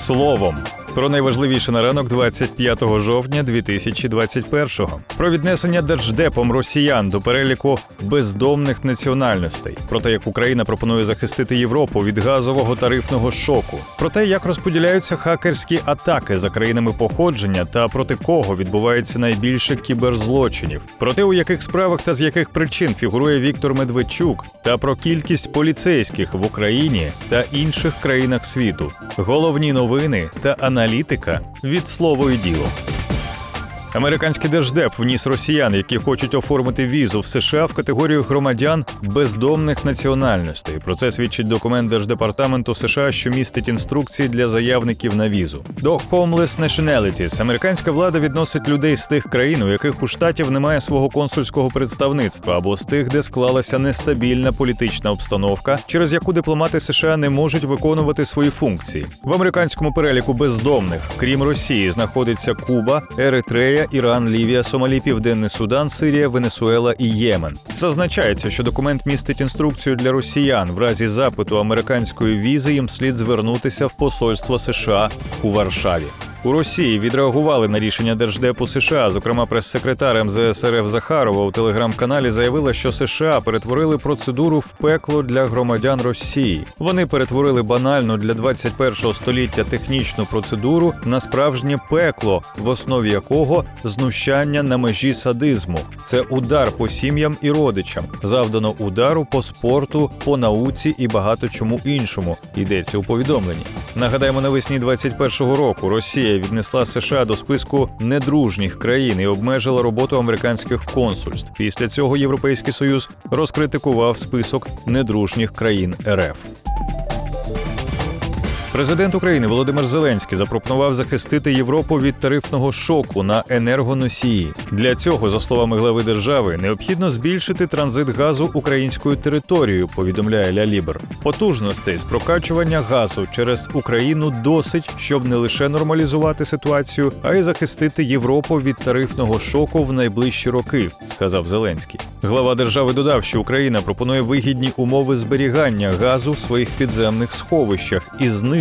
словом. Про найважливіше на ранок 25 жовтня 2021-го. Про віднесення Держдепом росіян до переліку бездомних національностей. Про те, як Україна пропонує захистити Європу від газового тарифного шоку. Про те, як розподіляються хакерські атаки за країнами походження та проти кого відбувається найбільше кіберзлочинів. Про те, у яких справах та з яких причин фігурує Віктор Медведчук. Та про кількість поліцейських в Україні та інших країнах світу. Головні новини та аналітика від «Слово і діло». Американський Держдеп вніс росіян, які хочуть оформити візу в США, в категорію громадян бездомних національностей. Про це свідчить документ Держдепартаменту США, що містить інструкції для заявників на візу. До «homeless nationalities» американська влада відносить людей з тих країн, у яких у штатів немає свого консульського представництва, або з тих, де склалася нестабільна політична обстановка, через яку дипломати США не можуть виконувати свої функції. В американському переліку бездомних, крім Росії, знаходиться Куба, Еритрея, Іран, Лівія, Сомалі, Південний Судан, Сирія, Венесуела і Ємен. Зазначається, що документ містить інструкцію для росіян. В разі запиту американської візи їм слід звернутися в посольство США у Варшаві. У Росії відреагували на рішення Держдепу США. Зокрема, прес-секретар МЗС РФ Захарова у телеграм-каналі заявила, що США перетворили процедуру в пекло для громадян Росії. Вони перетворили банальну для 21-го століття технічну процедуру на справжнє пекло, в основі якого знущання на межі садизму. Це удар по сім'ям і родичам. Завдано удару по спорту, по науці і багато чому іншому, йдеться у повідомленні. Нагадаємо, навесні 2021 року Росія віднесла США до списку недружніх країн і обмежила роботу американських консульств. Після цього Європейський Союз розкритикував список недружніх країн РФ. Президент України Володимир Зеленський запропонував захистити Європу від тарифного шоку на енергоносії. Для цього, за словами глави держави, необхідно збільшити транзит газу українською територією, повідомляє Ля Лібер. Потужностей з прокачування газу через Україну досить, щоб не лише нормалізувати ситуацію, а й захистити Європу від тарифного шоку в найближчі роки, сказав Зеленський. Глава держави додав, що Україна пропонує вигідні умови зберігання газу в своїх підземних сховищах і знижку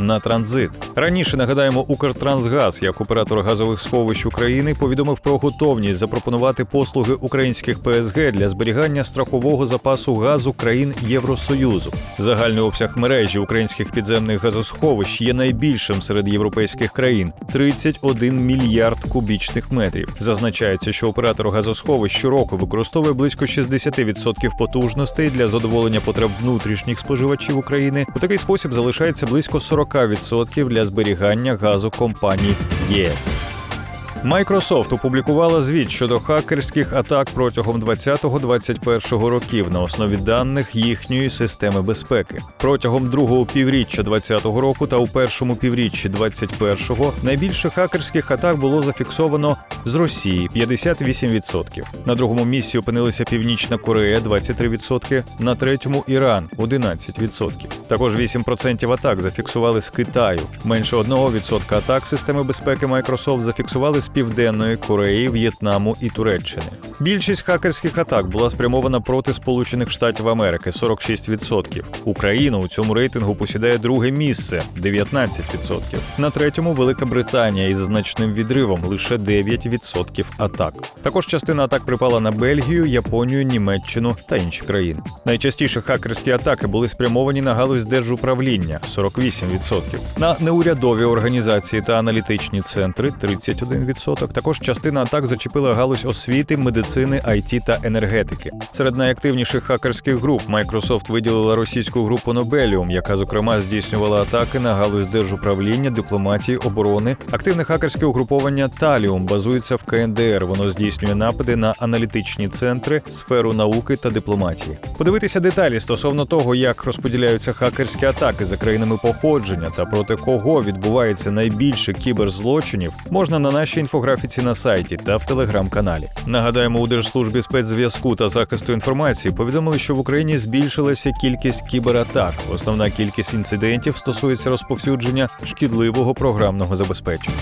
на транзит. Раніше, нагадаємо, Укртрансгаз, як оператор газових сховищ України, повідомив про готовність запропонувати послуги українських ПСГ для зберігання страхового запасу газу країн Євросоюзу. Загальний обсяг мережі українських підземних газосховищ є найбільшим серед європейських країн – 31 мільярд кубічних метрів. Зазначається, що оператор газосховищ щороку використовує близько 60% потужностей для задоволення потреб внутрішніх споживачів України. У такий спосіб залишається близько 40% для зберігання газу компаній ЄС. Microsoft опублікувала звіт щодо хакерських атак протягом 2020-2021 років на основі даних їхньої системи безпеки. Протягом другого півріччя 2020 року та у першому півріччі 2021-го найбільше хакерських атак було зафіксовано з Росії – 58%. На другому місці опинилися Північна Корея – 23%, на третьому – Іран – 11%. Також 8% атак зафіксували з Китаю. Менше 1% атак системи безпеки Microsoft зафіксували з Південної Кореї, В'єтнаму і Туреччини. Більшість хакерських атак була спрямована проти Сполучених Штатів Америки – 46%. Україна у цьому рейтингу посідає друге місце – 19%. На третьому – Велика Британія із значним відривом – лише 9% атак. Також частина атак припала на Бельгію, Японію, Німеччину та інші країни. Найчастіше хакерські атаки були спрямовані на галузь держуправління – 48%, на неурядові організації та аналітичні центри – 31%. Також частина атак зачепила галузь освіти, медицини, IT та енергетики. Серед найактивніших хакерських груп Microsoft виділила російську групу Нобеліум, яка, зокрема, здійснювала атаки на галузь держуправління, дипломатії, оборони. Активне хакерське угруповання Thallium базується в КНДР. Воно здійснює напади на аналітичні центри, сферу науки та дипломатії. Подивитися деталі стосовно того, як розподіляються хакерські атаки за країнами походження та проти кого відбувається найбільше кіберзлочинів, можна на нашій інфографіці на сайті та в телеграм-каналі. Нагадаємо, у Держслужбі спецзв'язку та захисту інформації повідомили, що в Україні збільшилася кількість кібератак. Основна кількість інцидентів стосується розповсюдження шкідливого програмного забезпечення.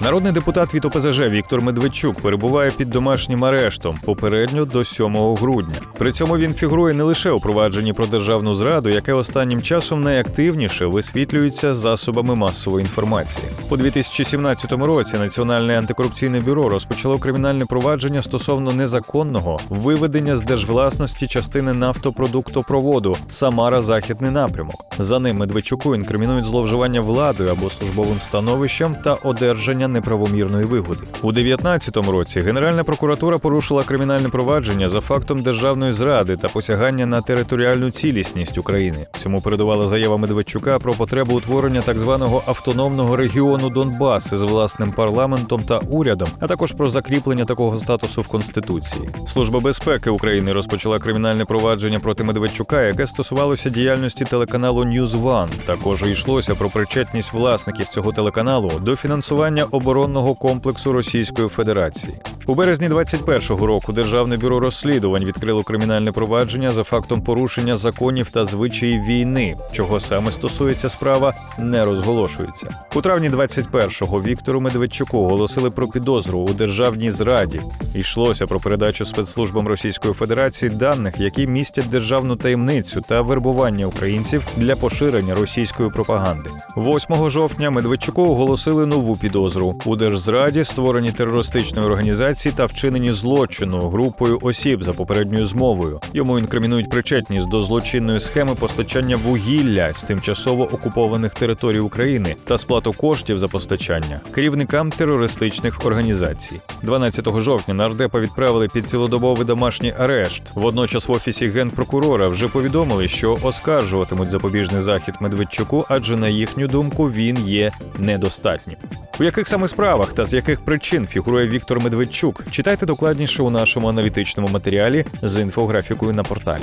Народний депутат від ОПЗЖ Віктор Медведчук перебуває під домашнім арештом, попередньо до 7 грудня. При цьому він фігурує не лише у провадженні про державну зраду, яке останнім часом найактивніше висвітлюється засобами масової інформації. У 2017 році Національне антикорупційне бюро розпочало кримінальне провадження стосовно незаконного виведення з держвласності частини нафтопродуктопроводу «Самара-Західний напрямок». За ним Медведчуку інкримінують зловживання владою або службовим становищем та одержання неправомірної вигоди. У 2019 році Генеральна прокуратура порушила кримінальне провадження за фактом державної зради та посягання на територіальну цілісність України. Цьому передувала заява Медведчука про потребу утворення так званого автономного регіону Донбас із власним парламентом та урядом, а також про закріплення такого статусу в Конституції. Служба безпеки України розпочала кримінальне провадження проти Медведчука, яке стосувалося діяльності телеканалу «Ньюз Ван». Також йшлося про причетність власників цього телеканалу до фінансування оборонного комплексу Російської Федерації. У березні 2021 року Державне бюро розслідувань відкрило кримінальне провадження за фактом порушення законів та звичаїв війни. Чого саме стосується справа, не розголошується. У травні 2021-го Віктору Медведчуку оголосили про підозру у державній зраді. Йшлося про передачу спецслужбам Російської Федерації даних, які містять державну таємницю та вербування українців для поширення російської пропаганди. 8 жовтня Медведчуку оголосили нову підозру у держзраді, створенні терористичної організації та вчинені злочину групою осіб за попередньою змовою. Йому інкримінують причетність до злочинної схеми постачання вугілля з тимчасово окупованих територій України та сплату коштів за постачання керівникам терористичних організацій. 12 жовтня нардепа відправили під цілодобовий домашній арешт. Водночас в Офісі Генпрокурора вже повідомили, що оскаржуватимуть запобіжний захід Медведчуку, адже, на їхню думку, він є недостатнім. У яких саме справах та з яких причин фігурує Віктор Медведчук, читайте докладніше у нашому аналітичному матеріалі з інфографікою на порталі.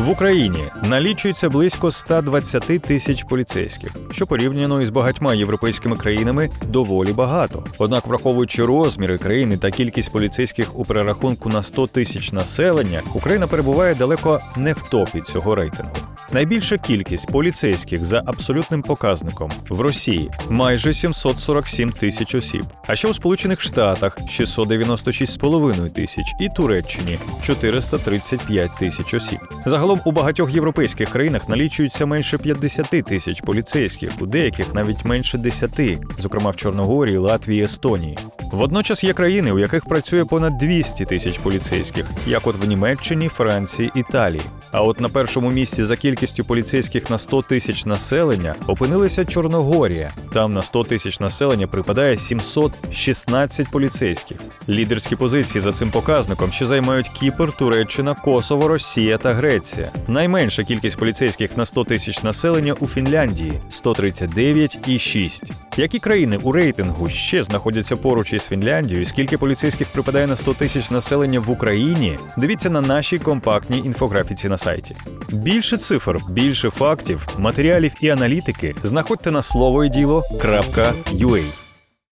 В Україні налічується близько 120 тисяч поліцейських, що порівняно із багатьма європейськими країнами доволі багато. Однак, враховуючи розміри країни та кількість поліцейських у перерахунку на 100 тисяч населення, Україна перебуває далеко не в топі цього рейтингу. Найбільша кількість поліцейських за абсолютним показником в Росії – майже 747 тисяч осіб, а ще у Сполучених Штатах – 696,5 тисяч і Туреччині – 435 тисяч осіб. Загалом у багатьох європейських країнах налічується менше 50 тисяч поліцейських, у деяких навіть менше 10, зокрема в Чорногорії, Латвії, Естонії. Водночас є країни, у яких працює понад 200 тисяч поліцейських, як от в Німеччині, Франції, Італії. А от на першому місці за кількістю поліцейських на 100 тисяч населення опинилася Чорногорія. Там на 100 тисяч населення припадає 716 поліцейських. Лідерські позиції за цим показником ще займають Кіпр, Туреччина, Косово, Росія та Греція. Найменша кількість поліцейських на 100 тисяч населення у Фінляндії – 139,6. Які країни у рейтингу ще знаходяться поруч із Фінляндією, і скільки поліцейських припадає на 100 тисяч населення в Україні, дивіться на нашій компактній інфографіці на сайті. Більше цифр, більше фактів, матеріалів і аналітики знаходьте на slovoidilo.ua.